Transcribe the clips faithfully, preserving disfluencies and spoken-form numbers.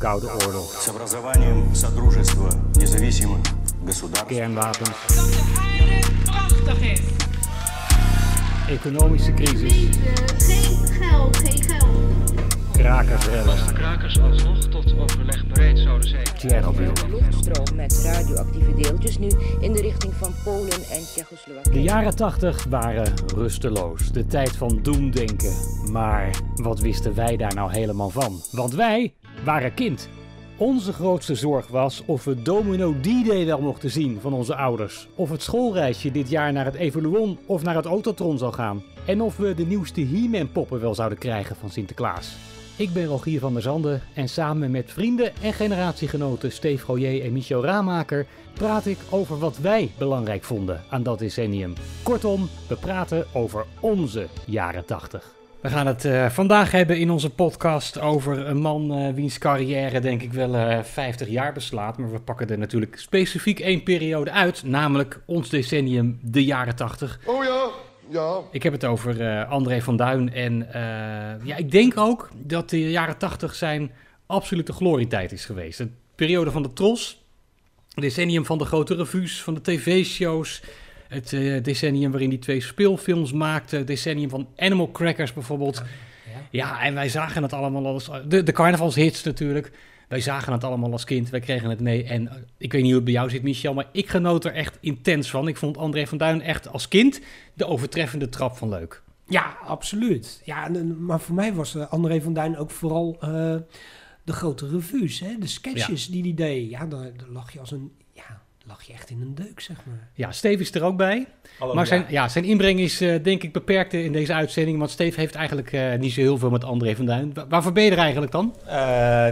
Koude Oorlog. Kernwapens. Dat de aarde prachtig is. Economische crisis. Geen geld, geen geld. Krakersrellen. Als de krakers alsnog tot overleg bereid zouden zijn. Tsjernobyl. De luchtstroom met radioactieve deeltjes nu in de richting van Polen en Tsjechoslowakije. De jaren tachtig waren rusteloos. De tijd van doemdenken. Maar wat wisten wij daar nou helemaal van? Want wij waren kind. Onze grootste zorg was of we Domino D-Day wel mochten zien van onze ouders. Of het schoolreisje dit jaar naar het Evoluon of naar het Autotron zou gaan. En of we de nieuwste He-Man poppen wel zouden krijgen van Sinterklaas. Ik ben Rogier van der Zanden en samen met vrienden en generatiegenoten Steve Goyer en Michel Raamaker praat ik over wat wij belangrijk vonden aan dat decennium. Kortom, we praten over onze jaren tachtig. We gaan het uh, vandaag hebben in onze podcast over een man uh, wiens carrière denk ik wel uh, vijftig jaar beslaat. Maar we pakken er natuurlijk specifiek één periode uit, namelijk ons decennium, de jaren tachtig. Oh ja, ja. Ik heb het over uh, André van Duin en uh, ja, ik denk ook dat de jaren tachtig zijn absolute glorietijd is geweest. De periode van de Tros, het decennium van de grote revues, van de tv-shows. Het uh, decennium waarin die twee speelfilms maakte. Het decennium van Animal Crackers bijvoorbeeld. Ja, ja. ja en wij zagen het allemaal als... De, de carnavalshits natuurlijk. Wij zagen het allemaal als kind. Wij kregen het mee. En uh, ik weet niet hoe het bij jou zit, Michel, maar ik genoot er echt intens van. Ik vond André van Duin echt als kind de overtreffende trap van leuk. Ja, absoluut. Ja, maar voor mij was André van Duin ook vooral uh, de grote revues. Hè? De sketches ja. die hij deed. Ja, daar, daar lag je als een... Ja. lag je echt in een deuk, zeg maar. Ja, Steve is er ook bij. Hallo, maar zijn, ja. Ja, zijn inbreng is uh, denk ik beperkt in deze uitzending, want Steve heeft eigenlijk uh, niet zo heel veel met André van Duin. Wa- waarvoor ben je er eigenlijk dan? Uh,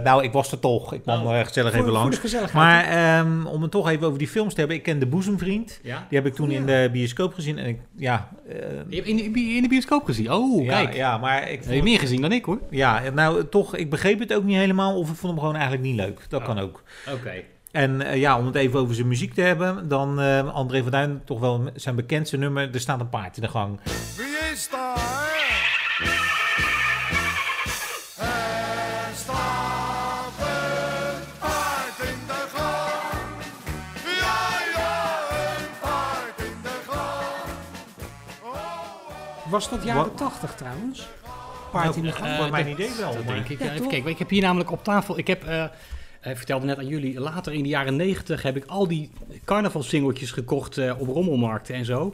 nou, ik was er toch. Ik kwam oh. er gezellig even langs. Maar um, om het toch even over die films te hebben, ik ken De Boezemvriend. Ja? Die heb ik toen oh, ja. in de bioscoop gezien. En ik, ja, uh, je hebt in, de, in de bioscoop gezien? Oh, ja, kijk. Ja, maar ik heb je meer gezien dan ik, hoor. Ja, nou toch, ik begreep het ook niet helemaal of ik vond hem gewoon eigenlijk niet leuk. Dat oh. kan ook. Oké. Okay. En uh, ja, om het even over zijn muziek te hebben, dan uh, André van Duin, toch wel zijn bekendste nummer, Er staat een paard in de gang. Wie is daar? Er staat een paard in de gang. Ja, ja, een paard in de gang. Oh, oh. Was dat jaren tachtig trouwens? Paard in de gang? Uh, uh, mijn idee wel. Dat denk ik. Ja, even kijken, ik heb hier namelijk op tafel, ik heb... Uh, Ik vertelde net aan jullie, later in de jaren negentig heb ik al die carnavalsingeltjes gekocht uh, op rommelmarkten en zo.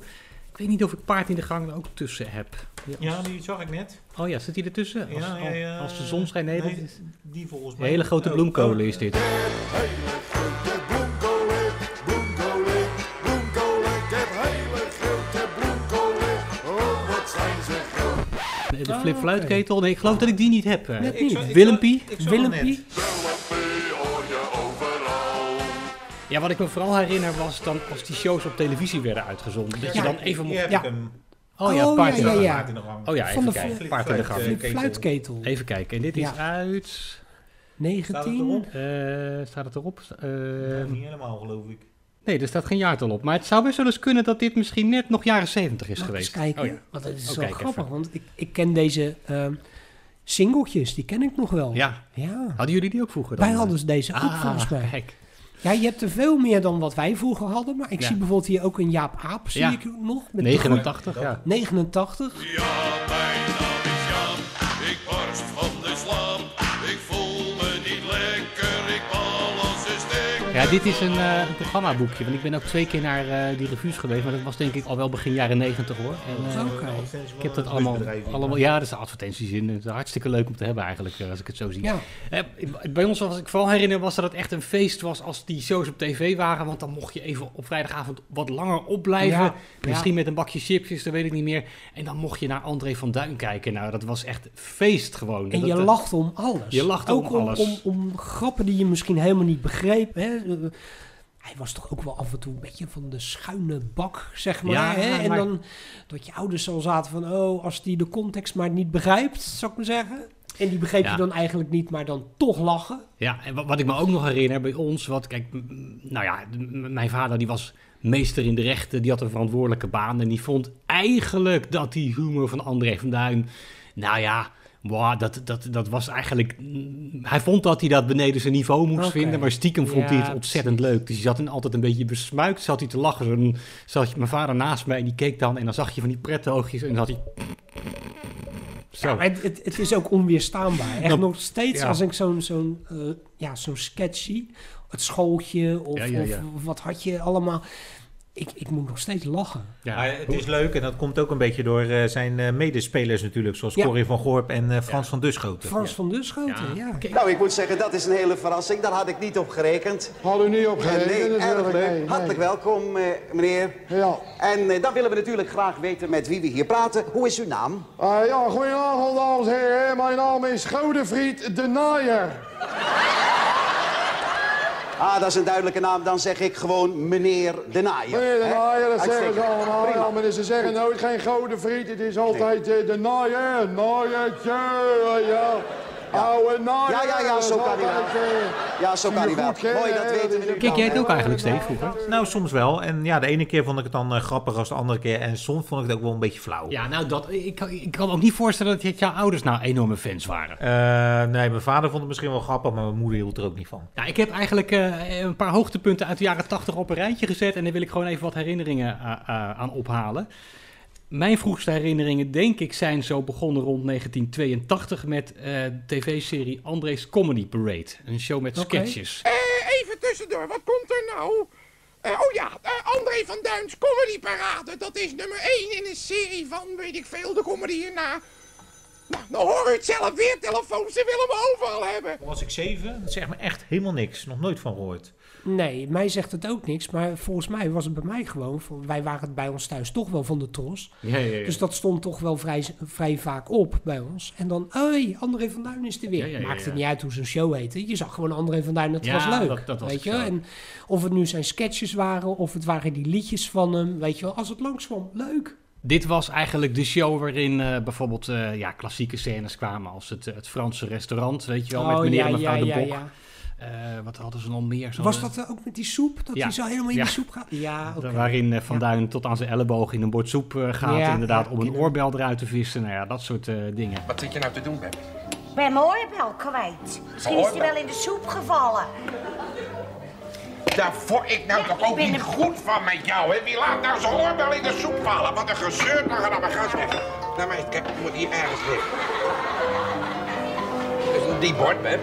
Ik weet niet of ik Paard in de Gang er ook tussen heb. Ja, ja die zag ik net. Oh ja, zit die ertussen? Als, ja, ja, ja. als de zon schijnt, nee, nee, die volgens mij. Hele grote bloemkolen is dit. De flipfluitketel, nee, ik geloof dat ik die niet heb. Uh. Net niet. Willempie. Willempie. Ja, wat ik me vooral herinner was dan als die shows op televisie werden uitgezonden. Dat ja, je dan even mocht... Ja. Oh ja, Paard in de Gang. Oh ja, even kijken. Paard in de Gang. Fluitketel. Even kijken. En dit ja. is uit... negentien Uh, staat het erop? Uh, nee, niet helemaal, geloof ik. Nee, er staat geen jaartal op. Maar het zou best wel eens kunnen dat dit misschien net nog jaren zeventig is Mag geweest. Eens kijken. Oh ja. Want dat is oh, zo grappig, even. want ik, ik ken deze... Uh, singeltjes, die ken ik nog wel. Ja. ja. Hadden jullie die ook vroeger dan? Wij hadden ze deze ook ah, volgens mij. Kijk. Ja, je hebt er veel meer dan wat wij vroeger hadden. Maar ik ja. zie bijvoorbeeld hier ook een Jaap Aap, zie ja. ik nog. Met negenentachtig, ja. negenentachtig. Ja, mijn naam is Jaap. Ik barst van de slaap. Ik voel me niet lekker. Ik alles is dik. Ja, dit is een, uh, een programmaboekje. Want ik ben ook twee keer naar uh, die revues geweest. Maar dat was denk ik al wel begin jaren negentig, hoor. Uh, Oké. Okay. Ik heb dat allemaal... allemaal ja, dat is de advertenties in. Het is hartstikke leuk om te hebben eigenlijk, als ik het zo zie. Ja. Uh, bij ons, was ik vooral herinner, was dat het echt een feest was als die shows op tv waren. Want dan mocht je even op vrijdagavond wat langer opblijven. Ja, Misschien ja. met een bakje chipsjes, dat weet ik niet meer. En dan mocht je naar André van Duin kijken. Nou, dat was echt feest gewoon. En dat, je lacht om alles. Je lacht ook om, om alles. Om, om, om grappen die je misschien helemaal niet begreep, hè. Hij was toch ook wel af en toe een beetje van de schuine bak, zeg maar. Ja, hè? En maar... dan dat je ouders al zaten van... oh, als die de context maar niet begrijpt, zou ik maar zeggen. En die begreep ja. je dan eigenlijk niet, maar dan toch lachen. Ja, en wat, wat ik me ook nog herinner bij ons... wat kijk, nou ja, m- mijn vader die was meester in de rechten. Die had een verantwoordelijke baan. En die vond eigenlijk dat die humor van André van Duin... nou ja... wow, dat, dat, dat was eigenlijk... Hij vond dat hij dat beneden zijn niveau moest okay. vinden, maar stiekem vond ja, hij het ontzettend precies. leuk. Dus hij zat dan altijd een beetje besmuikt, zat hij te lachen. Dan zat mijn vader naast mij en die keek dan en dan zag je van die prette oogjes en dan had hij... Ja, het, het, het is ook onweerstaanbaar. Echt nou, nog steeds ja. als ik zo'n zo'n, uh, ja, zo'n sketch zie, het schooltje of, ja, ja, ja. of wat had je allemaal... Ik, ik moet nog steeds lachen. Ja, het is leuk en dat komt ook een beetje door uh, zijn uh, medespelers natuurlijk. Zoals ja. Corrie van Gorp en uh, Frans ja. van Duschoten. Frans ja. van Duschoten, ja. ja. Nou, ik moet zeggen, dat is een hele verrassing. Daar had ik niet op gerekend. Had u niet op gerekend? Nee, nee, erg leuk. Nee, nee. Hartelijk welkom, uh, meneer. Ja. En uh, dan willen we natuurlijk graag weten met wie we hier praten. Hoe is uw naam? Uh, ja, goedenavond, dames en heren. Mijn naam is Godefried de Naaier. Ah, dat is een duidelijke naam. Dan zeg ik gewoon meneer de Naaier. Meneer de Naaier, dat zeggen ze allemaal. Ja, maar ze zeggen nooit geen Godefried. Het is altijd nee. de Naaier, Naaiertje, ja. Oude Naaier. Ja, ja, ja, zo kan hij wel. Ja, zo kan hij wel. Mooi, dat weten we nu. Kijk jij het ook eigenlijk steeds vroeger? Nou, soms wel. En ja, de ene keer vond ik het dan uh, grappig als de andere keer. En soms vond ik het ook wel een beetje flauw. Ja, nou, dat, ik, ik kan me ook niet voorstellen dat jouw ouders nou enorme fans waren. Uh, nee, mijn vader vond het misschien wel grappig, maar mijn moeder hield er ook niet van. Ja, ik heb eigenlijk uh, een paar hoogtepunten uit de jaren tachtig op een rijtje gezet. En daar wil ik gewoon even wat herinneringen uh, uh, aan ophalen. Mijn vroegste herinneringen, denk ik, zijn zo begonnen rond negentien tweeëntachtig met uh, de tv-serie André's Comedy Parade. Een show met okay. sketches. Uh, even tussendoor, wat komt er nou? Uh, oh ja, uh, André van Duin's Comedy Parade. Dat is nummer één in een serie van, weet ik veel, de comedy hierna. Nou, dan hoor ik het zelf weer, telefoon, ze willen me overal hebben. Toen was ik zeven, dat zegt me echt helemaal niks, nog nooit van gehoord. Nee, mij zegt het ook niks, maar volgens mij was het bij mij gewoon... Wij waren het bij ons thuis toch wel van de Tros. Ja, ja, ja. Dus dat stond toch wel vrij, vrij vaak op bij ons. En dan, hé, André van Duin is er weer. Ja, ja, ja, maakt het ja. niet uit hoe zo'n show heette. Je zag gewoon André van Duin, dat ja, was leuk. Dat, dat was weet je? En of het nu zijn sketches waren, of het waren die liedjes van hem. Weet je wel, als het langs kwam, leuk. Dit was eigenlijk de show waarin uh, bijvoorbeeld uh, ja, klassieke scènes kwamen... als het, uh, het Franse restaurant, weet je wel, oh, met meneer ja, en mevrouw ja, de Bok. Ja, ja. Uh, wat hadden ze nog meer? Zo was dat uh, ook met die soep? Dat ja. hij zo helemaal in ja. die soep gaat? Ja, okay. Waarin uh, Van Duin ja. tot aan zijn elleboog in een bord soep uh, gaat... Ja, inderdaad ja, om een oorbel eruit te vissen. Nou ja, dat soort uh, dingen. Wat zit je nou te doen, Beb? Ik ben mijn oorbel kwijt. Misschien is hij wel in de soep gevallen. Daar vond ik nou ja, toch ook niet goed van met jou, hè? Wie laat nou zijn oorbel in de soep vallen? Wat een gezeurd. Nou, ga naar mijn gas weg. Nou, maar kijk, ik moet hier ergens liggen. Dus die bord, Beb.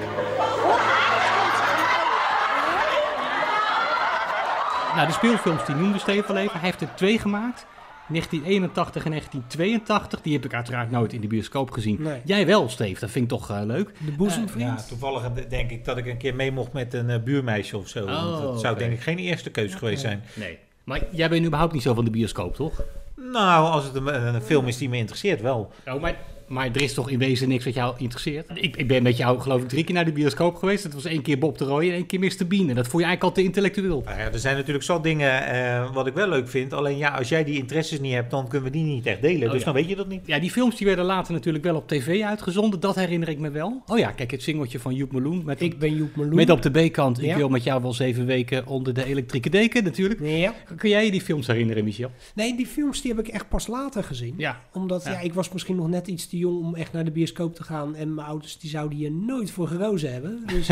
Nou, de speelfilms die noemde Steven even. Hij heeft er twee gemaakt. negentien eenentachtig en negentien tweeëntachtig. Die heb ik uiteraard nooit in de bioscoop gezien. Nee. Jij wel, Steef. Dat vind ik toch uh, leuk. De boezemvriend. Uh, ja, toevallig denk ik dat ik een keer mee mocht met een uh, buurmeisje of zo. Oh, dat okay. zou denk ik geen eerste keus okay. geweest zijn. Nee. Maar jij bent überhaupt niet zo van de bioscoop, toch? Nou, als het een, een film is die me interesseert, wel. Oh, maar... Maar er is toch in wezen niks wat jou interesseert? Ik, ik ben met jou, geloof ik, drie keer naar de bioscoop geweest. Dat was één keer Bob de Rooij en één keer mister Bean. En dat voel je eigenlijk al te intellectueel. Ja, er zijn natuurlijk zat dingen uh, wat ik wel leuk vind. Alleen ja, als jij die interesses niet hebt, dan kunnen we die niet echt delen. Oh, dus ja. dan weet je dat niet. Ja, die films die werden later natuurlijk wel op tv uitgezonden. Dat herinner ik me wel. Oh ja, kijk, het singeltje van Joep Meloen. Met ik op, ben Joep Meloen. Met op de B-kant. Ja. Ik wil met jou wel zeven weken onder de elektrieke deken natuurlijk. Ja. Kun jij je die films herinneren, Michel? Nee, die films die heb ik echt pas later gezien. Ja. Omdat ja. Ja, ik was misschien nog net iets te jong om echt naar de bioscoop te gaan. En mijn ouders die zouden hier nooit voor gerozen hebben. Dus,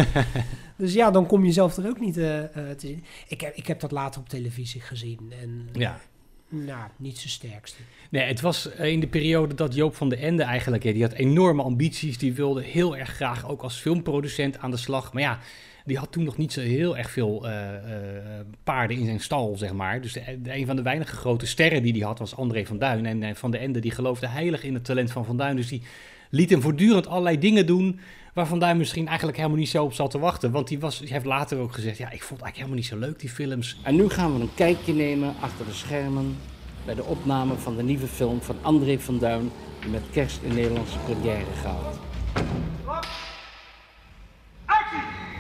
dus ja, dan kom je zelf er ook niet uh, te zien. Ik heb, ik heb dat later op televisie gezien. En ja. Nou, niet zijn sterkste. Nee, het was in de periode dat Joop van den Ende eigenlijk... Die had enorme ambities. Die wilde heel erg graag ook als filmproducent aan de slag. Maar ja... Die had toen nog niet zo heel erg veel uh, uh, paarden in zijn stal, zeg maar. Dus de, de, een van de weinige grote sterren die hij had was André van Duin. En, en Van den Ende die geloofde heilig in het talent van Van Duin. Dus die liet hem voortdurend allerlei dingen doen... waar Van Duin misschien eigenlijk helemaal niet zo op zat te wachten. Want die, was, die heeft later ook gezegd... ja, ik vond het eigenlijk helemaal niet zo leuk, die films. En nu gaan we een kijkje nemen achter de schermen... bij de opname van de nieuwe film van André van Duin... die met kerst in Nederlandse première gaat.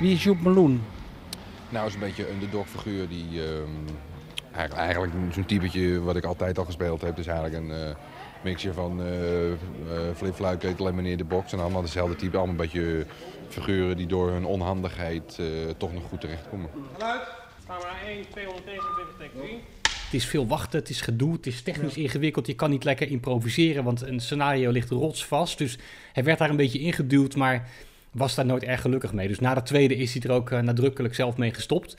Wie is Joep Meloen? Nou, is een beetje een underdog-figuur die um, eigenlijk zo'n typetje wat ik altijd al gespeeld heb. Dus eigenlijk een uh, mixje van uh, uh, Flip Fluiketel en meneer de Box. En allemaal dezelfde type, allemaal een beetje figuren die door hun onhandigheid uh, toch nog goed terechtkomen. Geluid, camera één, tweehonderdnegenentwintig, teken drie. Het is veel wachten, het is gedoe, het is technisch ja. ingewikkeld. Je kan niet lekker improviseren, want een scenario ligt rotsvast. Dus hij werd daar een beetje ingeduwd, maar was daar nooit erg gelukkig mee. Dus na de tweede is hij er ook uh, nadrukkelijk zelf mee gestopt.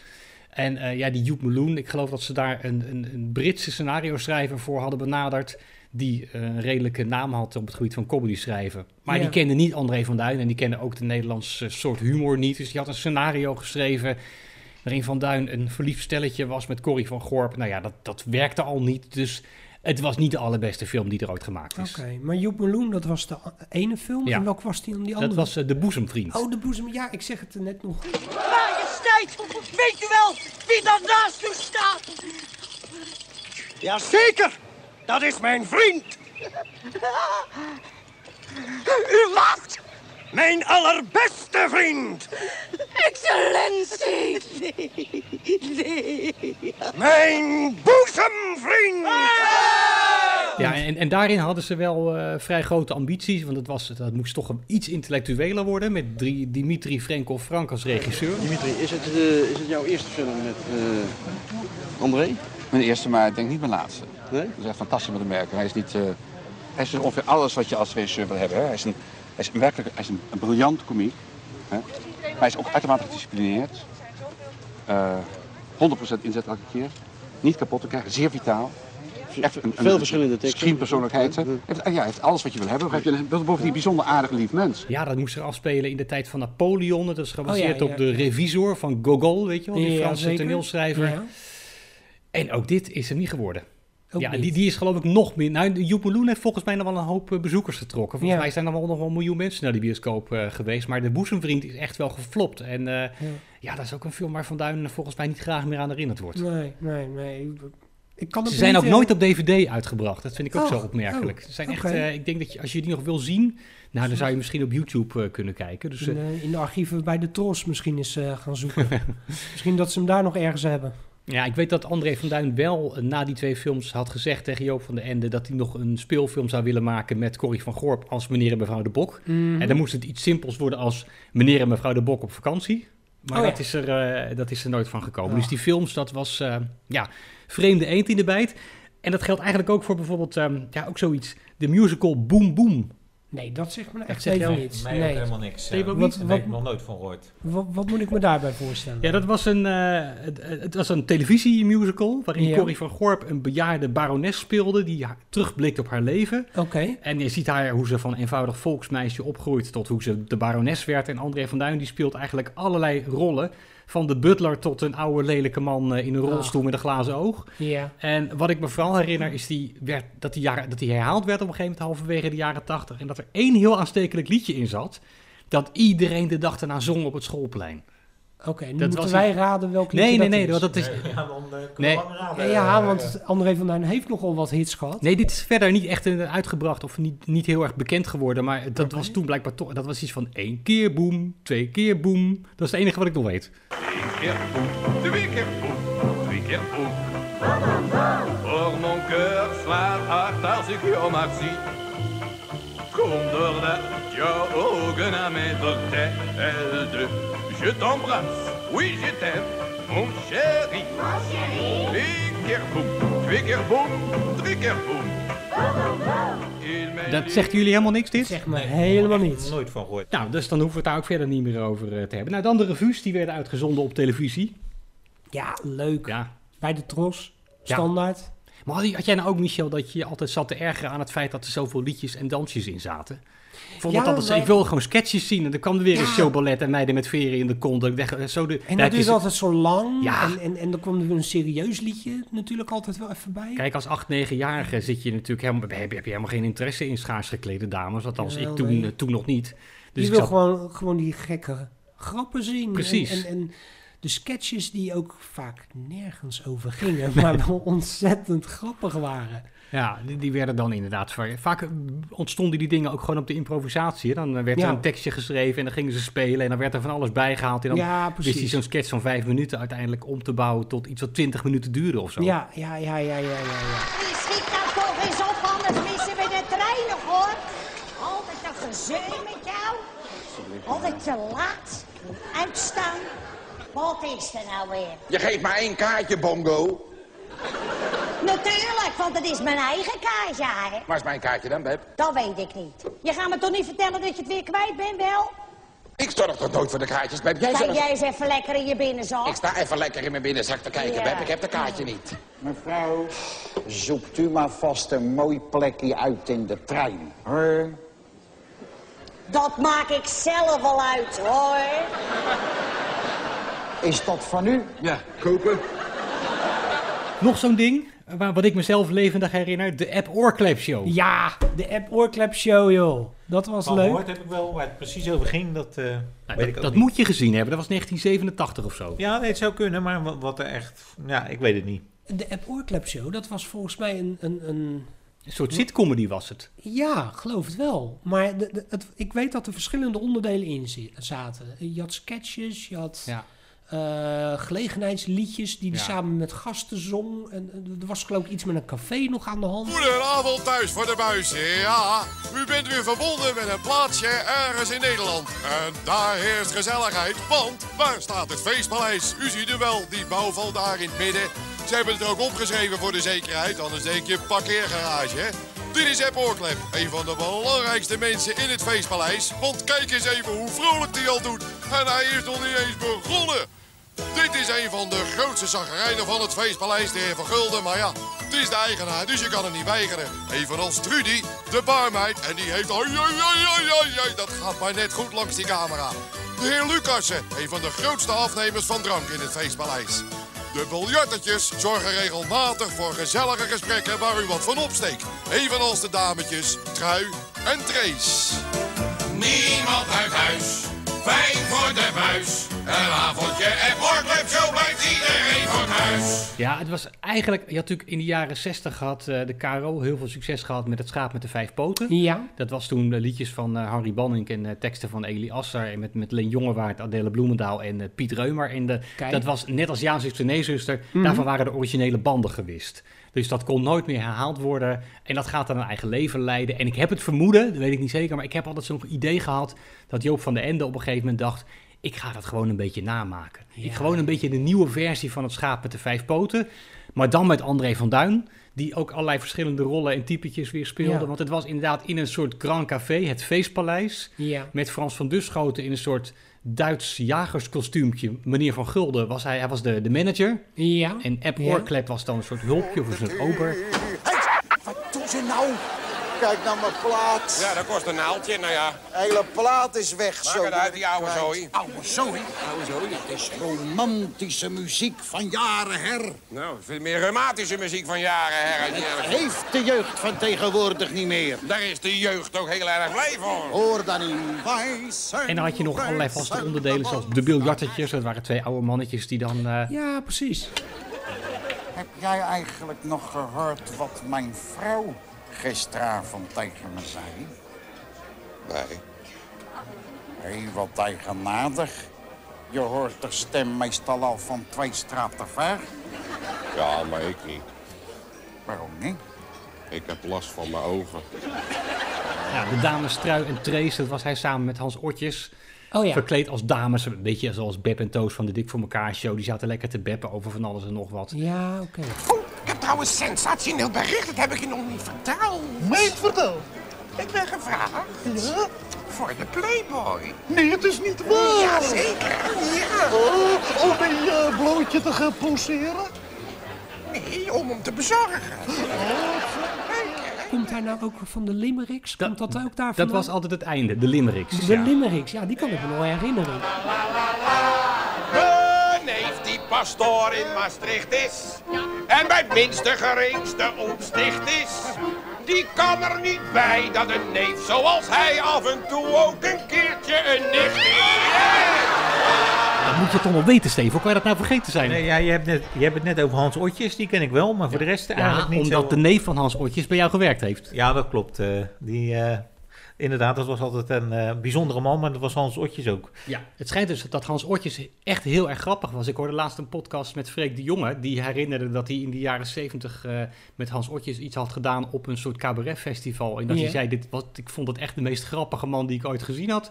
En uh, ja, die Joep Meloen, ik geloof dat ze daar een, een, een Britse scenario-schrijver voor hadden benaderd, die uh, een redelijke naam had op het gebied van comedy schrijven. Maar ja. die kende niet André van Duin en die kende ook de Nederlandse soort humor niet. Dus die had een scenario geschreven waarin Van Duin een verliefd stelletje was met Corrie van Gorp. Nou ja, dat, dat werkte al niet, dus het was niet de allerbeste film die er ooit gemaakt is. Oké, okay, maar Joep Meloen, dat was de ene film. Ja. En welk was die om die andere? Dat was uh, De Boezemvriend. Oh, De Boezem, ja, ik zeg het net nog. Majesteit, weet u wel wie daar naast u staat? Jazeker, dat is mijn vriend. U lacht. Mijn allerbeste vriend. Excellentie. Nee, nee. Mijn boezemvriend. Ja, en, en daarin hadden ze wel uh, vrij grote ambities. Want het, was, het moest toch iets intellectueler worden. Met drie, Dimitri Frenkel Frank als regisseur. Dimitri, is het, uh, is het jouw eerste film met uh, André? Mijn eerste, maar ik denk niet mijn laatste. Nee? Dat is echt fantastisch met hem werken. Hij is niet... Uh, hij is dus ongeveer alles wat je als regisseur wil hebben. Hè? Hij is een... Hij is werkelijk hij is een, een briljant komiek, hè? Maar hij is ook uitermate gedisciplineerd, uh, honderd procent inzet elke keer, niet kapot te krijgen, zeer vitaal. Echt een, Veel een, verschillende teksten. Schienpersoonlijkheid. Hij heeft, ja, heeft alles wat je wil hebben. Hij heeft bovendien een bijzonder aardig lief mens. Ja, dat moest zich afspelen in de tijd van Napoleon. Dat is gebaseerd oh, ja, ja. op de Revisor van Gogol, weet je wel, die ja, Franse zeker. toneelschrijver. Ja. En ook dit is hem niet geworden. Ook ja, die, die is geloof ik nog meer... Nou, Joep Meloen heeft volgens mij nog wel een hoop bezoekers getrokken. Volgens ja. mij zijn er wel nog wel een miljoen mensen naar die bioscoop uh, geweest. Maar De Boezemvriend is echt wel geflopt. En uh, ja. ja, dat is ook een film waar Van Duin volgens mij niet graag meer aan herinnerd wordt. Nee, nee, nee. Ik kan Ze zijn niet, ook uh... nooit op D V D uitgebracht. Dat vind ik ook oh, zo opmerkelijk. Oh, Ze zijn okay. echt, uh, ik denk dat je, als je die nog wil zien... Nou, dan zou je misschien op YouTube uh, kunnen kijken. Dus, in, uh, in de archieven bij de Tros misschien eens uh, gaan zoeken. Misschien dat ze hem daar nog ergens hebben. Ja, ik weet dat André van Duin wel na die twee films had gezegd tegen Joop van den Ende dat hij nog een speelfilm zou willen maken met Corrie van Gorp als meneer en mevrouw de Bok. Mm-hmm. En dan moest het iets simpels worden als meneer en mevrouw de Bok op vakantie. Maar oh, dat, ja. is er, uh, dat is er nooit van gekomen. Oh. Dus die films, dat was uh, ja, vreemde eend in de bijt. En dat geldt eigenlijk ook voor bijvoorbeeld um, ja, ook zoiets, de musical Boom Boom. Nee, dat zegt me nou echt helemaal niets. Mij nee. helemaal niks. Nee, wat, wat, wat, ik nog nooit van gehoord. Wat, wat moet ik me daarbij voorstellen? Ja, dat was een, uh, het, het was een televisiemusical waarin ja. Corrie van Gorp een bejaarde barones speelde die terugblikt op haar leven. Oké. Okay. En je ziet haar hoe ze van eenvoudig volksmeisje opgroeit tot hoe ze de barones werd. En André van Duin die speelt eigenlijk allerlei rollen. Van de butler tot een oude lelijke man in een rolstoel oh. met een glazen oog. Ja. En wat ik me vooral herinner is die werd, dat, die jaren, dat die herhaald werd op een gegeven moment halverwege de jaren tachtig. En dat er één heel aanstekelijk liedje in zat dat iedereen de dag erna zong op het schoolplein. Oké, okay, moeten was wij een... raden welk liedje nee, nee, nee, dat is. Nee, nee, nee. Ja, dan, uh, nee. raden, ja, ja, want André van Duin heeft nogal wat hits gehad. Nee, dit is verder niet echt uitgebracht of niet, niet heel erg bekend geworden. Maar dat okay. was toen blijkbaar toch... Dat was iets van één keer boem, twee keer boem. Dat is het enige wat ik nog weet. Eén keer boem, twee keer boem, twee keer boem. Or mon cœur soit hard als ik je maar zie. Kom doordat jouw ogen aan mij vertelden. Je t'embrasse, oui je t'aime, mon chéri. Mon chéri. Eén keer boem, twee keer boem, drie keer boem. Dat zegt jullie helemaal niks, dit? Zeg maar nee, helemaal niets. Nooit van gehoord. Nou, dus dan hoeven we het daar ook verder niet meer over te hebben. Nou, dan de revues, die werden uitgezonden op televisie. Ja, leuk. Ja. Bij de Tros, standaard. Ja. Maar had, had jij nou ook, Michel, dat je, je altijd zat te ergeren aan het feit dat er zoveel liedjes en dansjes in zaten? Ik vond ja, het altijd zo, ik wil gewoon sketches zien. En dan kwam er weer ja. een showballet en meiden met veren in de kont. En, weg, zo de, en dat is altijd zo lang. Ja. En, en, en dan kwam er weer een serieus liedje natuurlijk altijd wel even bij. Kijk, als acht-, negenjarige zit je natuurlijk helemaal... Heb, heb je helemaal geen interesse in schaars geklede dames. Althans, ja, ik toen, nee. toen nog niet. Dus je wil zat... gewoon, gewoon die gekke grappen zien. Precies. En, en, en de sketches die ook vaak nergens over gingen. Maar wel ontzettend grappig waren. Ja, die, die werden dan inderdaad... Vaak ontstonden die dingen ook gewoon op de improvisatie. Dan werd ja. er een tekstje geschreven en dan gingen ze spelen. En dan werd er van alles bijgehaald. En dan ja, wist hij zo'n sketch van vijf minuten uiteindelijk om te bouwen... tot iets wat twintig minuten duurde of zo. Ja, ja, ja, ja, ja, ja. Die schiet daar toch eens op, anders missen we de trein nog, hoor. Altijd een gezeur met jou. Altijd te laat. Uitstaan. Wat is er nou weer? Je geeft maar één kaartje, Bongo. Natuurlijk, want het is mijn eigen kaartje, hè? Waar is mijn kaartje dan, Beb? Dat weet ik niet. Je gaat me toch niet vertellen dat je het weer kwijt bent, wel? Ik zorg toch nooit voor de kaartjes, Beb? Jij, zorg... jij eens even lekker in je binnenzak? Ik sta even lekker in mijn binnenzak te kijken, ja. Beb. Ik heb de kaartje niet. Mevrouw, zoekt u maar vast een mooi plekje uit in de trein, hoor. Dat maak ik zelf wel uit, hoor. Is dat van u? Ja, kopen. Nog zo'n ding, wat ik mezelf levendig herinner, de App Oorklep Show. Ja, de App Oorklep Show, joh. Dat was leuk. Gehoord heb ik wel, waar het precies over ging, dat uh, nou, weet dat, ik ook Dat niet. Moet je gezien hebben, dat was negentien zevenentachtig of zo. Ja, nee, het zou kunnen, maar wat er echt... Ja, ik weet het niet. De App Oorklep Show, dat was volgens mij een... een, een... Een soort sitcomedy was het. Ja, geloof het wel. Maar de, de, het, ik weet dat er verschillende onderdelen in zaten. Je had sketches, je had ja. uh, gelegenheidsliedjes die hij ja. samen met gasten zong. En, er was geloof ik iets met een café nog aan de hand. Goedenavond thuis voor de buis, ja. U bent weer verbonden met een plaatsje ergens in Nederland. En daar heerst gezelligheid, want waar staat het feestpaleis? U ziet er wel, die bouw valt daar in het midden. Ze hebben het er ook opgeschreven voor de zekerheid, anders denk je parkeergarage, hè? Dit is App Oorklep, een van de belangrijkste mensen in het feestpaleis. Want kijk eens even hoe vrolijk hij al doet. En hij is nog niet eens begonnen. Dit is een van de grootste zagerijnen van het feestpaleis, de heer Van Gulden. Maar ja, het is de eigenaar, dus je kan het niet weigeren. Evenals Trudy, de barmeid, en die heeft... Oi, oi, oi, oi, oi, dat gaat maar net goed langs die camera. De heer Lucassen, een van de grootste afnemers van drank in het feestpaleis. De biljartetjes zorgen regelmatig voor gezellige gesprekken waar u wat van opsteekt. Evenals de dametjes, Trui en Trace. Niemand uit huis, fijn voor de buis. Een avondje en Oorklep Show blijft iedereen van huis. Ja, het was eigenlijk... Je had natuurlijk in de jaren zestig had uh, de K R O heel veel succes gehad met Het Schaap met de Vijf Poten. Ja. Dat was toen uh, liedjes van uh, Harry Banning en uh, teksten van Eli Asser. En met, met Leen Jongewaard, Adele Bloemendaal en uh, Piet Reumer. En de, dat was net als Jaan zuster, nee zuster. Mm-hmm. Daarvan waren de originele banden gewist. Dus dat kon nooit meer herhaald worden. En dat gaat dan een eigen leven leiden. En ik heb het vermoeden, dat weet ik niet zeker, maar ik heb altijd zo'n idee gehad dat Joop van den Ende op een gegeven moment dacht... Ik ga dat gewoon een beetje namaken. Ja. Ik gewoon een beetje de nieuwe versie van Het Schaap met de Vijf Poten. Maar dan met André van Duin. Die ook allerlei verschillende rollen en typetjes weer speelde. Ja. Want het was inderdaad in een soort Grand Café, het Feestpaleis. Ja. Met Frans van Duschoten in een soort Duits jagerskostuumpje. Meneer Van Gulden was hij, hij was de, de manager. Ja. En App Oorklep was dan een soort hulpje of een soort ober. Hey, wat doen ze nou? Kijk naar mijn plaat. Ja, dat kost een naaldje, nou ja. De hele plaat is weg, zo. Maak het uit, die oude zooi. Oude zooi? Oude zooi. Het is romantische muziek van jaren her. Nou, veel meer romantische muziek van jaren her. Dat heeft de jeugd van tegenwoordig niet meer. Daar is de jeugd ook heel erg blij voor. Hoor dan niet. En dan had je nog allerlei vaste onderdelen, zoals de biljartetjes. Dat waren twee oude mannetjes die dan... Uh... Ja, precies. Heb jij eigenlijk nog gehoord wat mijn vrouw... gisteravond tegen me zei? Nee. Hé, wat eigenaardig. Je hoort de stem meestal al van twee straten ver. Ja, maar ik niet. Waarom niet? Ik heb last van mijn ogen. Ja, de dames Trui en Trace, dat was hij samen met Hans Otjes. Oh ja. Verkleed als dames, een beetje zoals Beb en Toos van de Dik voor Mekaar show. Die zaten lekker te beppen over van alles en nog wat. Ja, oké. Okay. Oh, ik heb trouwens een sensationeel bericht. Dat heb ik je nog niet verteld. Niet verteld? Ik ben gevraagd. Ja? Voor de Playboy. Nee, het is niet waar. Jazeker. Ja. Oh, om een uh, blootje te gaan poseren? Nee, om hem te bezorgen. Oh. Komt hij nou ook van de limericks? Komt dat, dat ook daar vandaan? Dat was altijd het einde, de limericks. De ja. limericks, ja, die kan ik me nog herinneren. Beneef die pastoor in Maastricht is, en bij het minste geringste onsticht is, die kan er niet bij dat een neef zoals hij af en toe ook een keertje een nicht is. Yeah! Dat moet je toch wel weten, Steven. Hoe kan je dat nou vergeten zijn? Nee, ja, je, hebt net, je hebt het net over Hans Otjes, die ken ik wel, maar voor de rest ja, eigenlijk niet omdat zo... de neef van Hans Otjes bij jou gewerkt heeft. Ja, dat klopt. Uh, die, uh, inderdaad, dat was altijd een uh, bijzondere man, maar dat was Hans Otjes ook. Ja, het schijnt dus dat Hans Otjes echt heel erg grappig was. Ik hoorde laatst een podcast met Freek de Jonge, die herinnerde dat hij in de jaren zeventig uh, met Hans Otjes iets had gedaan op een soort cabaretfestival. En dat ja. hij zei, dit, wat, ik vond het echt de meest grappige man die ik ooit gezien had.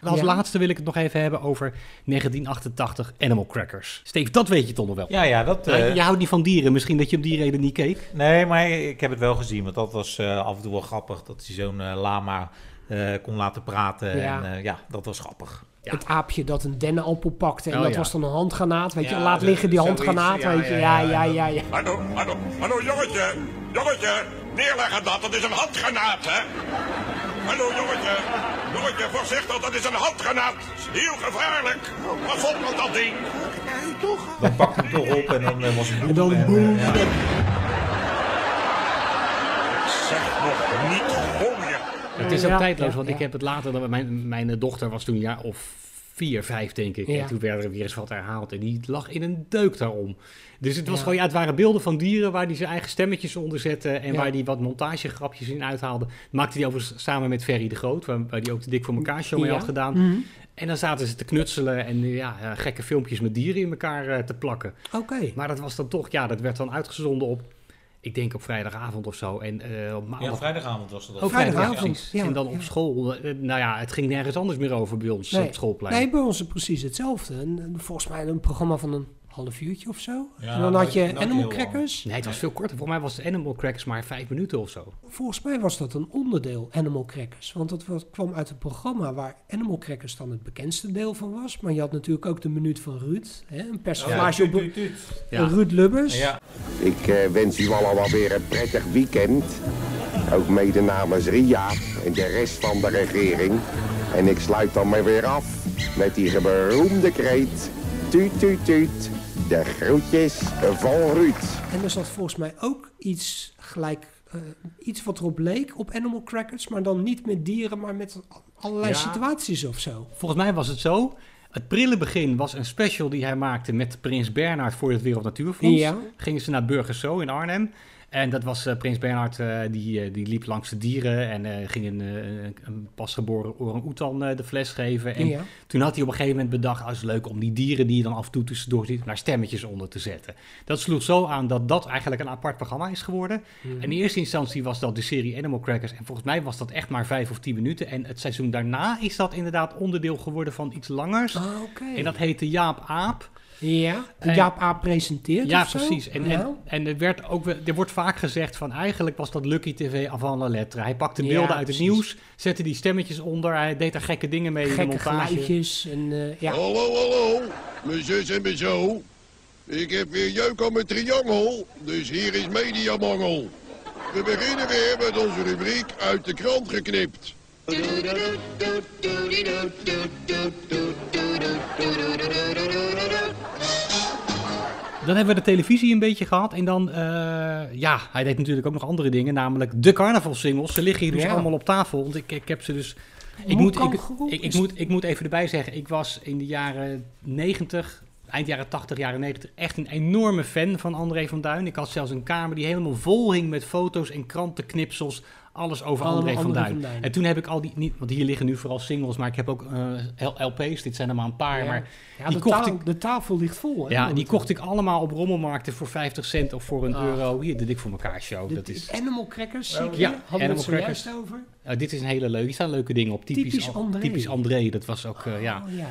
En als ja. laatste wil ik het nog even hebben over negentien achtentachtig Animal Crackers. Steve, dat weet je toch nog wel? Ja, ja. Dat, uh... je houdt niet van dieren. Misschien dat je om die reden niet keek. Nee, maar ik heb het wel gezien. Want dat was uh, af en toe wel grappig. Dat hij zo'n uh, lama uh, kon laten praten. Ja. En uh, ja, dat was grappig. Ja. Het aapje dat een dennenappel pakte. En oh, dat ja. was dan een handgranaat. Weet je, ja, laat liggen die handgranaat. Ja, weet je. Ja, ja, ja. ja, ja. Hallo, hallo, hallo, jongetje. Jongetje, neerleggen dat. Dat is een handgranaat, hè? Hallo, jongetje. Jongetje, voorzichtig, dat is een handgranaat. Heel gevaarlijk. Wat vond me dat ding? Dan pakt hem toch op en dan was het bloed. En dan boem. Ja. Zeg nog niet gooien. Het is ook ja, tijdloos, want ja, ja. ik heb het later... Dan, mijn, mijn dochter was toen een jaar of vier, vijf, denk ik. Ja. En toen werd er weer eens wat herhaald. En die lag in een deuk daarom. Dus het was ja. gewoon... Ja, het waren beelden van dieren waar die zijn eigen stemmetjes onder zette. En ja. waar die wat montagegrapjes in uithaalde. Maakte die overigens samen met Ferry de Groot. Waar, waar die ook de Dik voor elkaar show mee ja. had gedaan. Mm-hmm. En dan zaten ze te knutselen en ja, gekke filmpjes met dieren in elkaar uh, te plakken. Oké. Okay. Maar dat was dan toch... Ja, dat werd dan uitgezonden op... Ik denk op vrijdagavond of zo. En, uh, op maandag... Ja, vrijdagavond was dat. Oh, vrijdagavond. Ja. En dan op school. Uh, nou ja, het ging nergens anders meer over bij ons nee. op schoolplein. Nee, bij ons is precies hetzelfde. En, en volgens mij een programma van een half uurtje of zo. Ja, en dan had je Animal Crackers. Nee, het was veel korter. Volgens mij was Animal Crackers maar vijf minuten of zo. Volgens mij was dat een onderdeel, Animal Crackers. Want dat was, kwam uit het programma waar Animal Crackers dan het bekendste deel van was. Maar je had natuurlijk ook de minuut van Ruud. Hè, een personage ja, op ja. Ruud Lubbers. Ja. Ik uh, wens u allemaal weer een prettig weekend. Ook mede namens Ria en de rest van de regering. En ik sluit dan maar weer af met die beroemde kreet. Tuut, tuut, tuut. De groetjes van Ruud. En er zat volgens mij ook iets gelijk, uh, iets wat erop leek op Animal Crackers, maar dan niet met dieren, maar met allerlei ja. situaties of zo. Volgens mij was het zo. Het prille begin was een special die hij maakte met Prins Bernhard voor het Wereld Natuurfonds. Ja. Gingen ze naar Burgers' Zoo in Arnhem. En dat was uh, Prins Bernhard, uh, die, uh, die liep langs de dieren en uh, ging een, uh, een pasgeboren orang-oetan uh, de fles geven. En ja. toen had hij op een gegeven moment bedacht, als ah, het leuk om die dieren die je dan af en toe tussendoor ziet, naar stemmetjes onder te zetten. Dat sloeg zo aan dat dat eigenlijk een apart programma is geworden. Mm. In eerste instantie was dat de serie Animal Crackers en volgens mij was dat echt maar vijf of tien minuten. En het seizoen daarna is dat inderdaad onderdeel geworden van iets langers. Oh, okay. En dat heette Jaap Aap. Ja, en Jaap A. presenteert ja, of zo? Precies. En, ja, precies. En, en er, werd ook, er wordt vaak gezegd van eigenlijk was dat Lucky T V avant la lettre. Hij pakte beelden ja, uit precies. het nieuws, zette die stemmetjes onder. Hij deed daar gekke dingen mee gekke in de montage. Gekke geluidjes. En, uh, ja. Hallo, hallo. Mijn zus en mijn zo. Ik heb weer jeuk aan mijn triangel. Dus hier is mediamangel. We beginnen weer met onze rubriek uit de krant geknipt. Dan hebben we de televisie een beetje gehad. En dan, uh, ja, hij deed natuurlijk ook nog andere dingen. Namelijk de carnavalsingels. Ze liggen hier dus ja. allemaal op tafel. Want ik, ik heb ze dus... Ik moet, ik, ik, ik, moet, ik moet even erbij zeggen. Ik was in de jaren negentig, eind jaren tachtig, jaren negentig... echt een enorme fan van André van Duin. Ik had zelfs een kamer die helemaal vol hing met foto's en krantenknipsels. Alles over Allemaal André van Duin. van Duin. En toen heb ik al die... Niet, want hier liggen nu vooral singles, maar ik heb ook uh, L P's. Dit zijn er maar een paar. Ja. Maar ja, die de, kocht ta- ik, de tafel ligt vol. Hè, ja, die kocht ik allemaal op rommelmarkten voor vijftig cent of voor een ah. euro. Hier, de Dik voor elkaar show. De, dat is Animal Crackers, zie ik hier. Ja, hadden we het zojuist over? Uh, dit is een hele leuke. Hier staan leuke dingen op. Typisch, typisch, André. typisch André. Dat was ook... Uh, oh, ja. ja.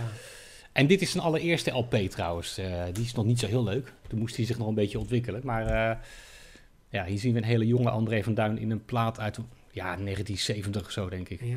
En dit is zijn allereerste L P trouwens. Uh, die is nog niet zo heel leuk. Toen moest hij zich nog een beetje ontwikkelen. Maar... Uh, Ja, hier zien we een hele jonge André van Duin in een plaat uit ja, negentien zeventig of zo, denk ik. Ja.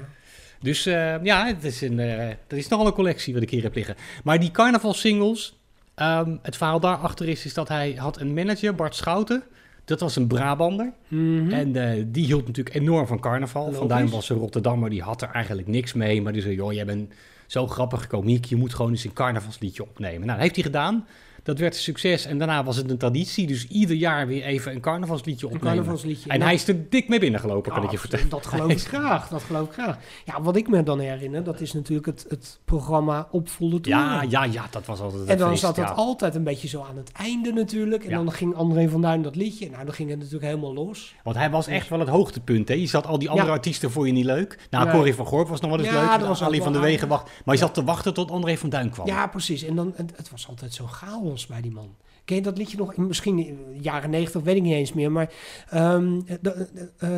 Dus uh, ja, het is een, uh, dat is nogal een collectie wat ik hier heb liggen. Maar die carnavalsingles, um, het verhaal daarachter is, is dat hij had een manager, Bart Schouten. Dat was een Brabander. Mm-hmm. En uh, die hield natuurlijk enorm van carnaval. Logisch. Van Duin was een Rotterdammer, die had er eigenlijk niks mee. Maar die zei, joh, jij bent zo grappig komiek, je moet gewoon eens een carnavalsliedje opnemen. Nou, dat heeft hij gedaan. Dat werd een succes en daarna was het een traditie. Dus ieder jaar weer even een carnavalsliedje opnemen. Een carnavalsliedje, en ja. hij is er dik mee binnengelopen, ja, kan ik je vertellen. Dat geloof ik graag, dat geloof ik graag. Ja, wat ik me dan herinner, dat is natuurlijk het, het programma Op Volle Toeren. Ja, ja, ja, dat was altijd het En dan feest, zat dat ja. altijd een beetje zo aan het einde natuurlijk. En ja. dan ging André van Duin dat liedje. Nou, dan ging het natuurlijk helemaal los. Want hij was echt wel het hoogtepunt, hè. Je zat al die andere ja. artiesten, vond je niet leuk. Nou, nee. Corrie van Gorp was nog wel eens ja, leuk. Dat was Ali van der Wegen wacht. Maar je zat te wachten tot André van Duin kwam. Ja, precies. En dan, het, het was altijd zo gaal. los bij die man. Ken je dat liedje nog? Misschien in de jaren negentig, weet ik niet eens meer. Maar um,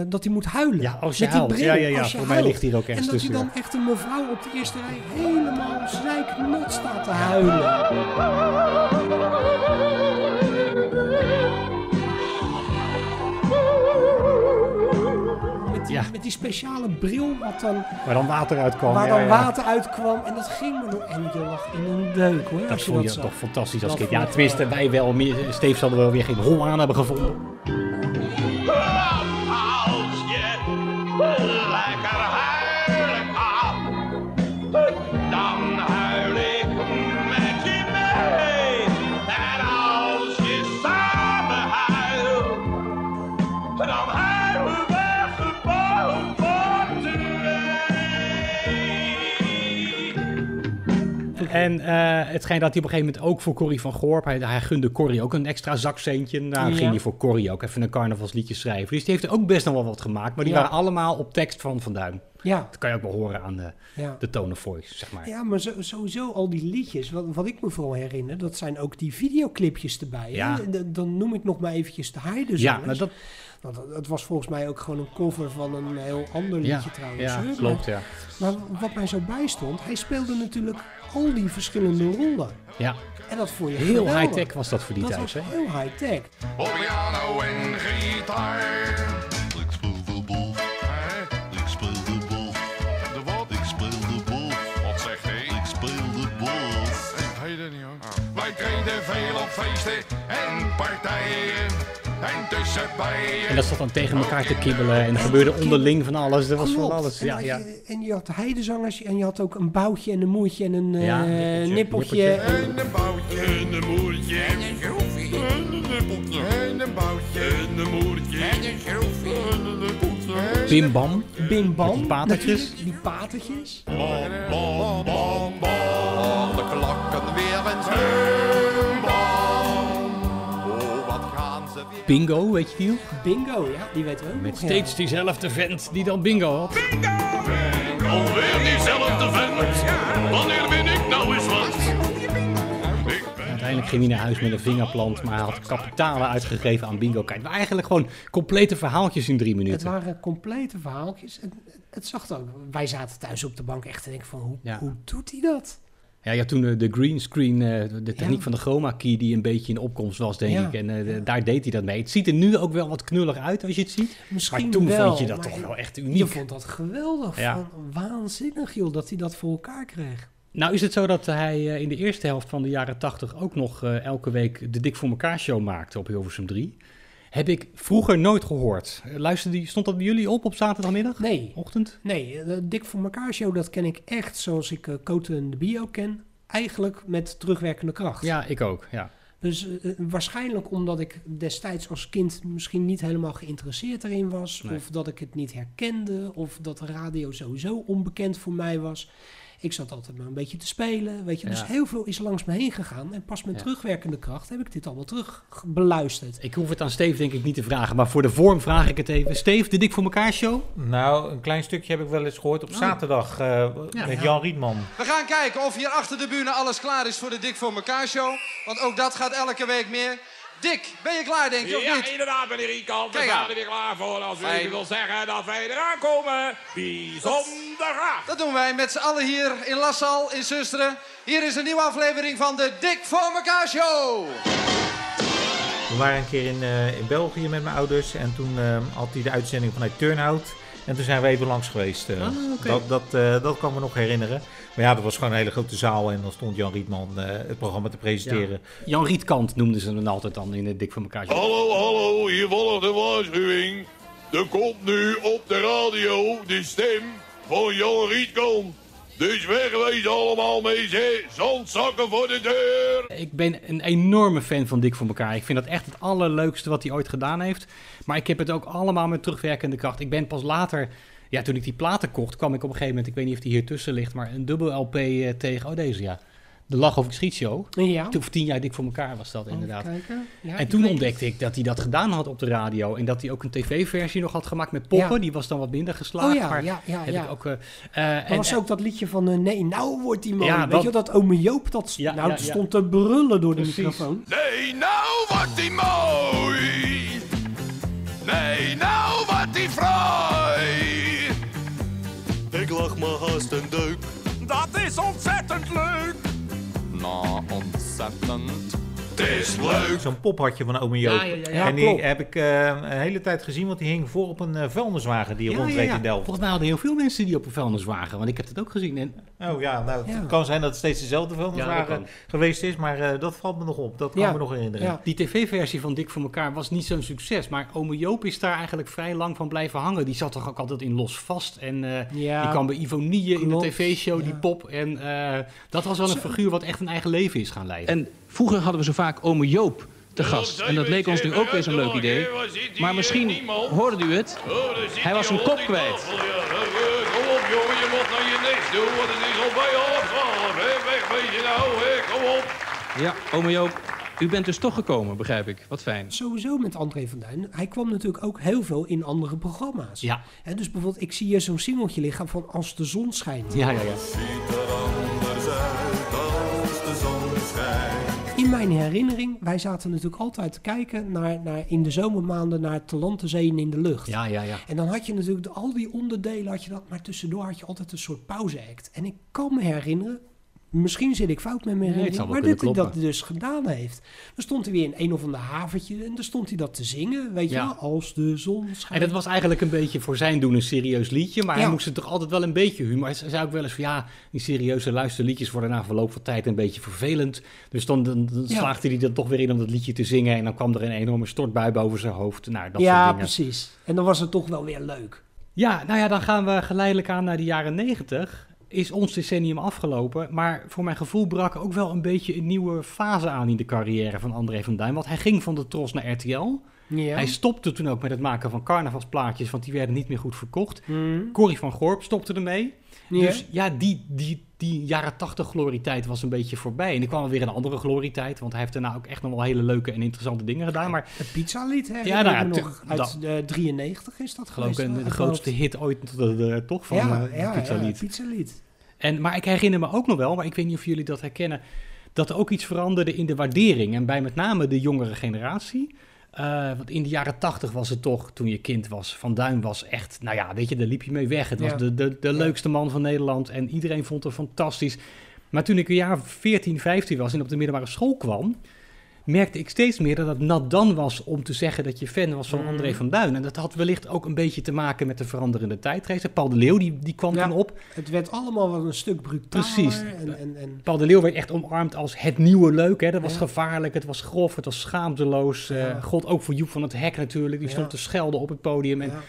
dat hij moet huilen. Ja, als je huilt. Ja, ja, ja. Voor huilt. Mij ligt hij ook echt en dat tussen. Dat hij dan echt een mevrouw op de eerste rij helemaal zeiknot staat te huilen. Met die, ja. met die speciale bril wat dan... Waar dan water uitkwam. Waar dan ja, ja. water uitkwam. En dat ging maar door. En je lag in een deuk hoor. Dat als je vond je dat toch fantastisch als kind. Ja, tenminste, wij wel. Steef zal er wel weer geen hol aan hebben gevonden. En uh, het schijnt dat hij op een gegeven moment ook voor Corrie van Gorp... Hij, hij gunde Corrie ook een extra zakcentje. Nou, ja. ging hij voor Corrie ook even een carnavalsliedje schrijven. Dus die heeft er ook best nog wel wat gemaakt. Maar die ja. waren allemaal op tekst van Van Duin. Ja. Dat kan je ook wel horen aan de, ja. de tone of voice, zeg maar. Ja, maar zo, sowieso al die liedjes. Wat, wat ik me vooral herinner, dat zijn ook die videoclipjes erbij. Ja. En, dan noem ik nog maar eventjes de Heidezoners. Ja, maar dat... Want het was volgens mij ook gewoon een cover van een heel ander liedje ja, trouwens. Ja, maar, klopt, ja. Maar wat mij zo bijstond, hij speelde natuurlijk al die verschillende rollen. Ja. En dat vond je heel high-tech was dat voor die tijd, hè? Dat was heel high-tech. Op piano en gitaar. Ik speel de boel. Ik speel de boel. De wat? Ik speel de boel. Wat zegt hij? Ik speel de boel. Hij heet het niet, hoor. Wij treden veel op feesten en partijen. En dat zat dan tegen elkaar te kibbelen. En er gebeurde onderling van alles. Er was van alles. Ja, ja. En je had heidezangers. En je had ook een boutje en een moertje en een ja, nippeltje. nippeltje. En een boutje en een moertje. En een schroefje. En een nippeltje. En een boutje en een moertje. En een schroefje. En een nippeltje. Bim bam. Bim bam. Die patertjes. Die patertjes. Bam, bam, bam, bam. De klakken weer en schreeuwen. Bingo, weet je die ook? Bingo, ja, die weten we ook. Met steeds ja. diezelfde vent die dan bingo had. Bingo! Alweer diezelfde vent. Wanneer ben ik nou eens wat? Uiteindelijk ging hij naar huis met een vingerplant, maar hij had kapitalen uitgegeven aan bingo. Kijk, maar eigenlijk gewoon complete verhaaltjes in drie minuten. Het waren complete verhaaltjes. Het, het zag dan, wij zaten thuis op de bank echt te denken van, hoe, ja. hoe doet hij dat? Ja, je had toen de greenscreen, de techniek ja. van de chroma key die een beetje in opkomst was, denk ja. ik. En uh, ja. daar deed hij dat mee. Het ziet er nu ook wel wat knullig uit als je het ziet. Misschien maar toen wel, vond je dat toch wel echt uniek. Je vond dat geweldig. Ja. Van, waanzinnig, joh, dat hij dat voor elkaar kreeg. Nou is het zo dat hij uh, in de eerste helft van de jaren tachtig ook nog uh, elke week de Dik voor elkaar show maakte op Hilversum drie. Heb ik vroeger nooit gehoord. Luisterde die, stond dat bij jullie op op zaterdagmiddag? Nee. Ochtend? Nee, de Dik voor elkaar show, dat ken ik echt zoals ik uh, Cote en de Bio ken. Eigenlijk met terugwerkende kracht. Ja, ik ook, ja. Dus uh, waarschijnlijk omdat ik destijds als kind misschien niet helemaal geïnteresseerd erin was. Nee. Of dat ik het niet herkende. Of dat de radio sowieso onbekend voor mij was. Ik zat altijd maar een beetje te spelen, weet je. Ja. Dus heel veel is langs me heen gegaan. En pas met ja. terugwerkende kracht heb ik dit allemaal terug beluisterd. Ik hoef het aan Steef denk ik niet te vragen. Maar voor de vorm vraag ik het even. Steef, de Dik voor elkaar show? Nou, een klein stukje heb ik wel eens gehoord op oh. zaterdag uh, ja, met ja. Jan Rietman. We gaan kijken of hier achter de bühne alles klaar is voor de Dik voor elkaar show. Want ook dat gaat elke week meer. Dik, ben je klaar denk je of niet? Ja, inderdaad meneer Riekant. We zijn er weer klaar voor als u even wil zeggen dat wij eraan komen. Bijzonder graag. Dat doen wij met z'n allen hier in Lassalle, in Zusteren. Hier is een nieuwe aflevering van de Dik voor elkaar show. We waren een keer in, uh, in België met mijn ouders en toen uh, had hij de uitzending vanuit Turnhout. En toen zijn we even langs geweest. Uh, ah, okay. dat, dat, uh, dat kan me nog herinneren. Maar ja, dat was gewoon een hele grote zaal. En dan stond Jan Rietman uh, het programma te presenteren. Ja. Jan Rietkant noemden ze hem altijd dan in het Dik voor elkaar. Hallo, hallo, hier volgt de waarschuwing. Er komt nu op de radio de stem van Jan Rietkant. Dus wegwezen allemaal mee, zee. Zandzakken voor de deur. Ik ben een enorme fan van Dik voor elkaar. Ik vind dat echt het allerleukste wat hij ooit gedaan heeft. Maar ik heb het ook allemaal met terugwerkende kracht. Ik ben pas later... Ja, toen ik die platen kocht, kwam ik op een gegeven moment... Ik weet niet of die hier tussen ligt, maar een dubbel L P tegen... Oh, deze, ja. de Lach of Ik Schiet Show. Ja. Toen, voor tien jaar dik voor elkaar was dat inderdaad. Ja, en toen ontdekte ik dat hij dat gedaan had op de radio. En dat hij ook een tv-versie nog had gemaakt met poppen. Ja. Die was dan wat minder geslaagd. Oh ja, maar ja, ja, heb ja. Ik ook, uh, maar en, was ook dat liedje van... Uh, nee, nou wordt die man... Ja, weet dat, je dat ome Joop dat st- ja, nou, ja, ja. stond te brullen door Precies. de microfoon. Nee, nou wordt die mooi. Nee, nou wordt die fraai. Ik lach me haast een deuk. Dat is ontzettend leuk. Nou, ontzettend. Het is leuk. Zo'n pophadje van ome Joop. Ja, ja, ja, ja. En die klopt. heb ik uh, een hele tijd gezien, want die hing voor op een uh, vuilniswagen die ja, rondreed ja, ja. in Delft. Volgens mij hadden heel veel mensen die op een vuilniswagen, want ik heb het ook gezien. En... Oh ja, nou, het ja. kan zijn dat het steeds dezelfde vuilniswagen ja, geweest is, maar uh, dat valt me nog op. Dat kan ja. me nog herinneren. Ja. Die tv-versie van Dik voor elkaar was niet zo'n succes, maar ome Joop is daar eigenlijk vrij lang van blijven hangen. Die zat toch ook altijd in Los Vast en uh, ja, die kwam bij Ivonie in de tv-show, ja. die pop. En uh, dat was wel een figuur wat echt een eigen leven is gaan leiden. En vroeger hadden we zo vaak ome Joop te gast. En dat leek ons nu ook weer zo'n leuk idee. Maar misschien hoorde u het. Hij was zijn kop kwijt. Kom op jongen, je moet nou je niks doen. Want het is al bij half twaalf. Weg weet je nou, kom op. Ja, ome Joop, u bent dus toch gekomen, begrijp ik. Wat fijn. Sowieso met André van Duin. Hij kwam natuurlijk ook heel veel in andere programma's. Ja. He, dus bijvoorbeeld, ik zie hier zo'n singeltje liggen van Als de zon schijnt. Ja, ja, ja. In mijn herinnering, wij zaten natuurlijk altijd te kijken naar, naar in de zomermaanden naar te land, te zee en in de lucht. Ja, ja, ja. En dan had je natuurlijk de, al die onderdelen, had je dat, maar tussendoor had je altijd een soort pauzeact. En ik kan me herinneren, misschien zit ik fout met mijn herinnering, nee, maar dat hij dat dus gedaan heeft. Dan stond hij weer in een of ander havertje en dan stond hij dat te zingen, weet je ja. wel, als de zon schijnt. En dat was eigenlijk een beetje voor zijn doen een serieus liedje, maar ja. hij moest het toch altijd wel een beetje humor. Hij zei ook wel eens van ja, die serieuze luisterliedjes worden na verloop van tijd een beetje vervelend. Dus dan, dan, dan ja. slaagde hij er toch weer in om dat liedje te zingen en dan kwam er een enorme stortbui boven zijn hoofd. Nou, dat ja, soort dingen. Precies. En dan was het toch wel weer leuk. Ja, nou ja, dan gaan we geleidelijk aan naar de jaren negentig. Is ons decennium afgelopen, maar voor mijn gevoel brak ook wel een beetje een nieuwe fase aan in de carrière van André van Duin. Want hij ging van de Tros naar R T L. Ja. Hij stopte toen ook met het maken van carnavalsplaatjes, want die werden niet meer goed verkocht. Mm. Corrie van Gorp stopte ermee. Ja. Dus ja, die, die, die jaren tachtig glorietijd was een beetje voorbij. En er kwam weer een andere glorietijd, want hij heeft daarna ook echt nog wel hele leuke en interessante dingen gedaan. Maar het pizzalied, hè? Ja, nou, nog uit dat, uh, drieënnegentig is dat geloof ik. De grootste hoofd. hit ooit, de, de, toch? Van ja, uh, ja, pizzalied. Ja, pizzalied. En, maar ik herinner me ook nog wel, maar ik weet niet of jullie dat herkennen, dat er ook iets veranderde in de waardering. En bij met name de jongere generatie. Uh, want in de jaren tachtig was het toch, toen je kind was, Van Duin was echt, nou ja, weet je, daar liep je mee weg. Het ja. was de, de, de ja. leukste man van Nederland en iedereen vond hem fantastisch. Maar toen ik een jaar veertien, vijftien was en op de middelbare school kwam, merkte ik steeds meer dat het nat dan was om te zeggen dat je fan was van mm. André van Duin. En dat had wellicht ook een beetje te maken met de veranderende tijdgeest. Paul de Leeuw, die, die kwam ja, toen op. Het werd allemaal wel een stuk brutaler. Precies. En, en, en... Paul de Leeuw werd echt omarmd als het nieuwe leuk. Hè. Dat was ja. gevaarlijk, het was grof, het was schaamteloos. Ja. Uh, God ook voor Joep van het Hek natuurlijk. Die stond ja. te schelden op het podium. En ja.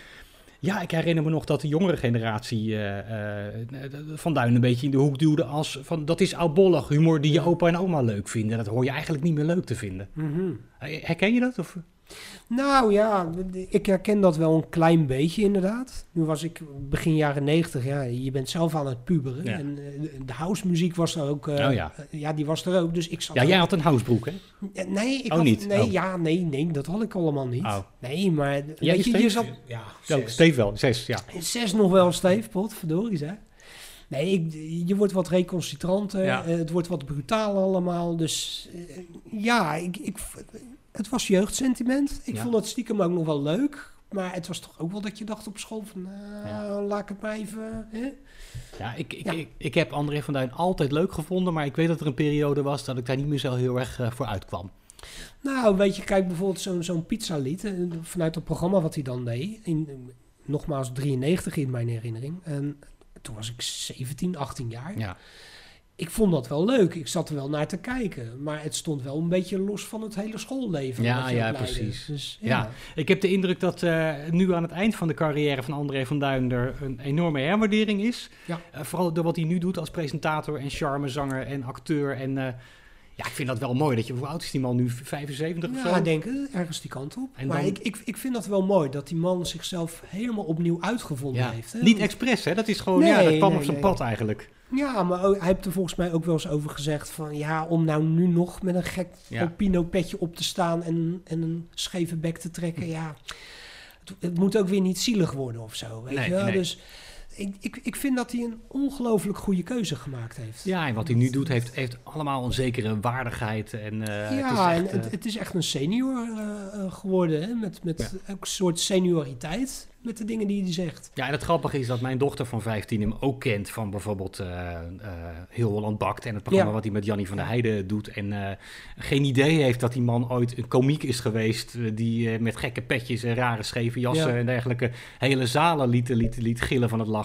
ja, ik herinner me nog dat de jongere generatie uh, uh, Van Duin een beetje in de hoek duwde als van dat is oudbollig humor die je opa en oma leuk vinden. Dat hoor je eigenlijk niet meer leuk te vinden. Mm-hmm. Herken je dat? Of? Nou ja, ik herken dat wel een klein beetje inderdaad. Nu was ik begin jaren negentig, ja, je bent zelf aan het puberen. Ja. En de housemuziek was er ook. Uh, oh ja. ja, die was er ook. Dus ik zat ja, jij had een housebroek, hè? Nee, ik oh, had, niet? Nee, oh. ja, nee, nee, dat had ik allemaal niet. Oh. Nee, maar ja, weet je, je zat... Ja, zes. Ja, Steef wel, zes, ja. Zes nog wel, Steef, potverdorie, hè? Nee, ik, je wordt wat reconcentranter, ja. uh, het wordt wat brutaal allemaal. Dus uh, ja, ik... ik het was jeugdsentiment. Ik ja. vond het stiekem ook nog wel leuk. Maar het was toch ook wel dat je dacht op school van... Nou, ja. laat ik het maar even... Hè? Ja, ik, ik, ja. Ik, ik heb André van Duin altijd leuk gevonden. Maar ik weet dat er een periode was dat ik daar niet meer zo heel erg uh, voor uitkwam. Nou, weet je, kijk bijvoorbeeld zo'n, zo'n pizzalied. Uh, vanuit het programma wat hij dan deed. In, uh, nogmaals, drieënnegentig in mijn herinnering. En toen was ik zeventien, achttien jaar. Ja. Ik vond dat wel leuk. Ik zat er wel naar te kijken. Maar het stond wel een beetje los van het hele schoolleven. Ja, ja, precies. Dus, ja. Ja. Ik heb de indruk dat uh, nu aan het eind van de carrière van André van Duin er een enorme herwaardering is. Ja. Uh, vooral door wat hij nu doet als presentator en charmezanger en acteur. En uh, ja, ik vind dat wel mooi. Dat je, hoe oud is die man nu? vijfenzeventig of ja, zo? Ja, denk ik. Ergens die kant op. En maar dan... ik, ik, ik vind dat wel mooi. Dat die man zichzelf helemaal opnieuw uitgevonden ja. heeft. Hè? Niet expres, hè? Dat is gewoon, nee, ja, dat kwam nee, op zijn nee. pad eigenlijk. Ja, maar hij heeft er volgens mij ook wel eens over gezegd van... ja, om nou nu nog met een gek ja. Opino-petje op te staan en, en een scheve bek te trekken... ja, het, het moet ook weer niet zielig worden of zo, weet nee, je wel? Nee. Dus ik, ik, ik vind dat hij een ongelooflijk goede keuze gemaakt heeft. Ja, en wat hij nu doet heeft, heeft allemaal een zekere waardigheid. En, uh, ja, het is, echt, en het, het is echt een senior uh, geworden, hè? Met, met ja. een soort senioriteit... met de dingen die hij zegt. Ja, en het grappige is dat mijn dochter van vijftien hem ook kent... van bijvoorbeeld uh, uh, Heel Holland Bakt... en het programma ja. wat hij met Jannie van der Heijden doet... en uh, geen idee heeft dat die man ooit een komiek is geweest... Uh, die uh, met gekke petjes en rare scheve jassen... Ja. en dergelijke hele zalen liet, liet, liet gillen van het lachen.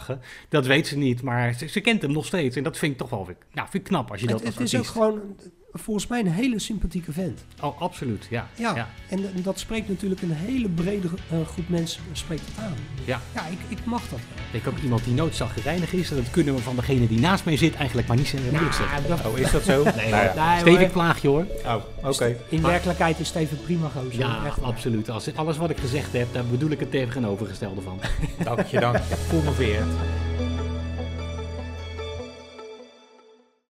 Dat weet ze niet, maar ze, ze kent hem nog steeds. En dat vind ik toch wel weer, nou, vind ik knap als je het, dat als het artiest... is ook gewoon... volgens mij een hele sympathieke vent. Oh, absoluut, ja. Ja, ja. En, en dat spreekt natuurlijk een hele brede uh, groep mensen spreekt het aan. Ja, ja ik, ik mag dat. Ik heb ook iemand die noodzaggereinig is. En dat kunnen we van degene die naast mij zit eigenlijk maar niet zijn moeilijk zeggen. Oh, is dat zo? Nee, nou, ja. nee Steven plaagje hoor. Oh, oké. Okay. In werkelijkheid is Steven prima gozer. Ja, echt absoluut. Als, alles wat ik gezegd heb, daar bedoel ik het tegenovergestelde van. Dank je, dank je. Volg me weer.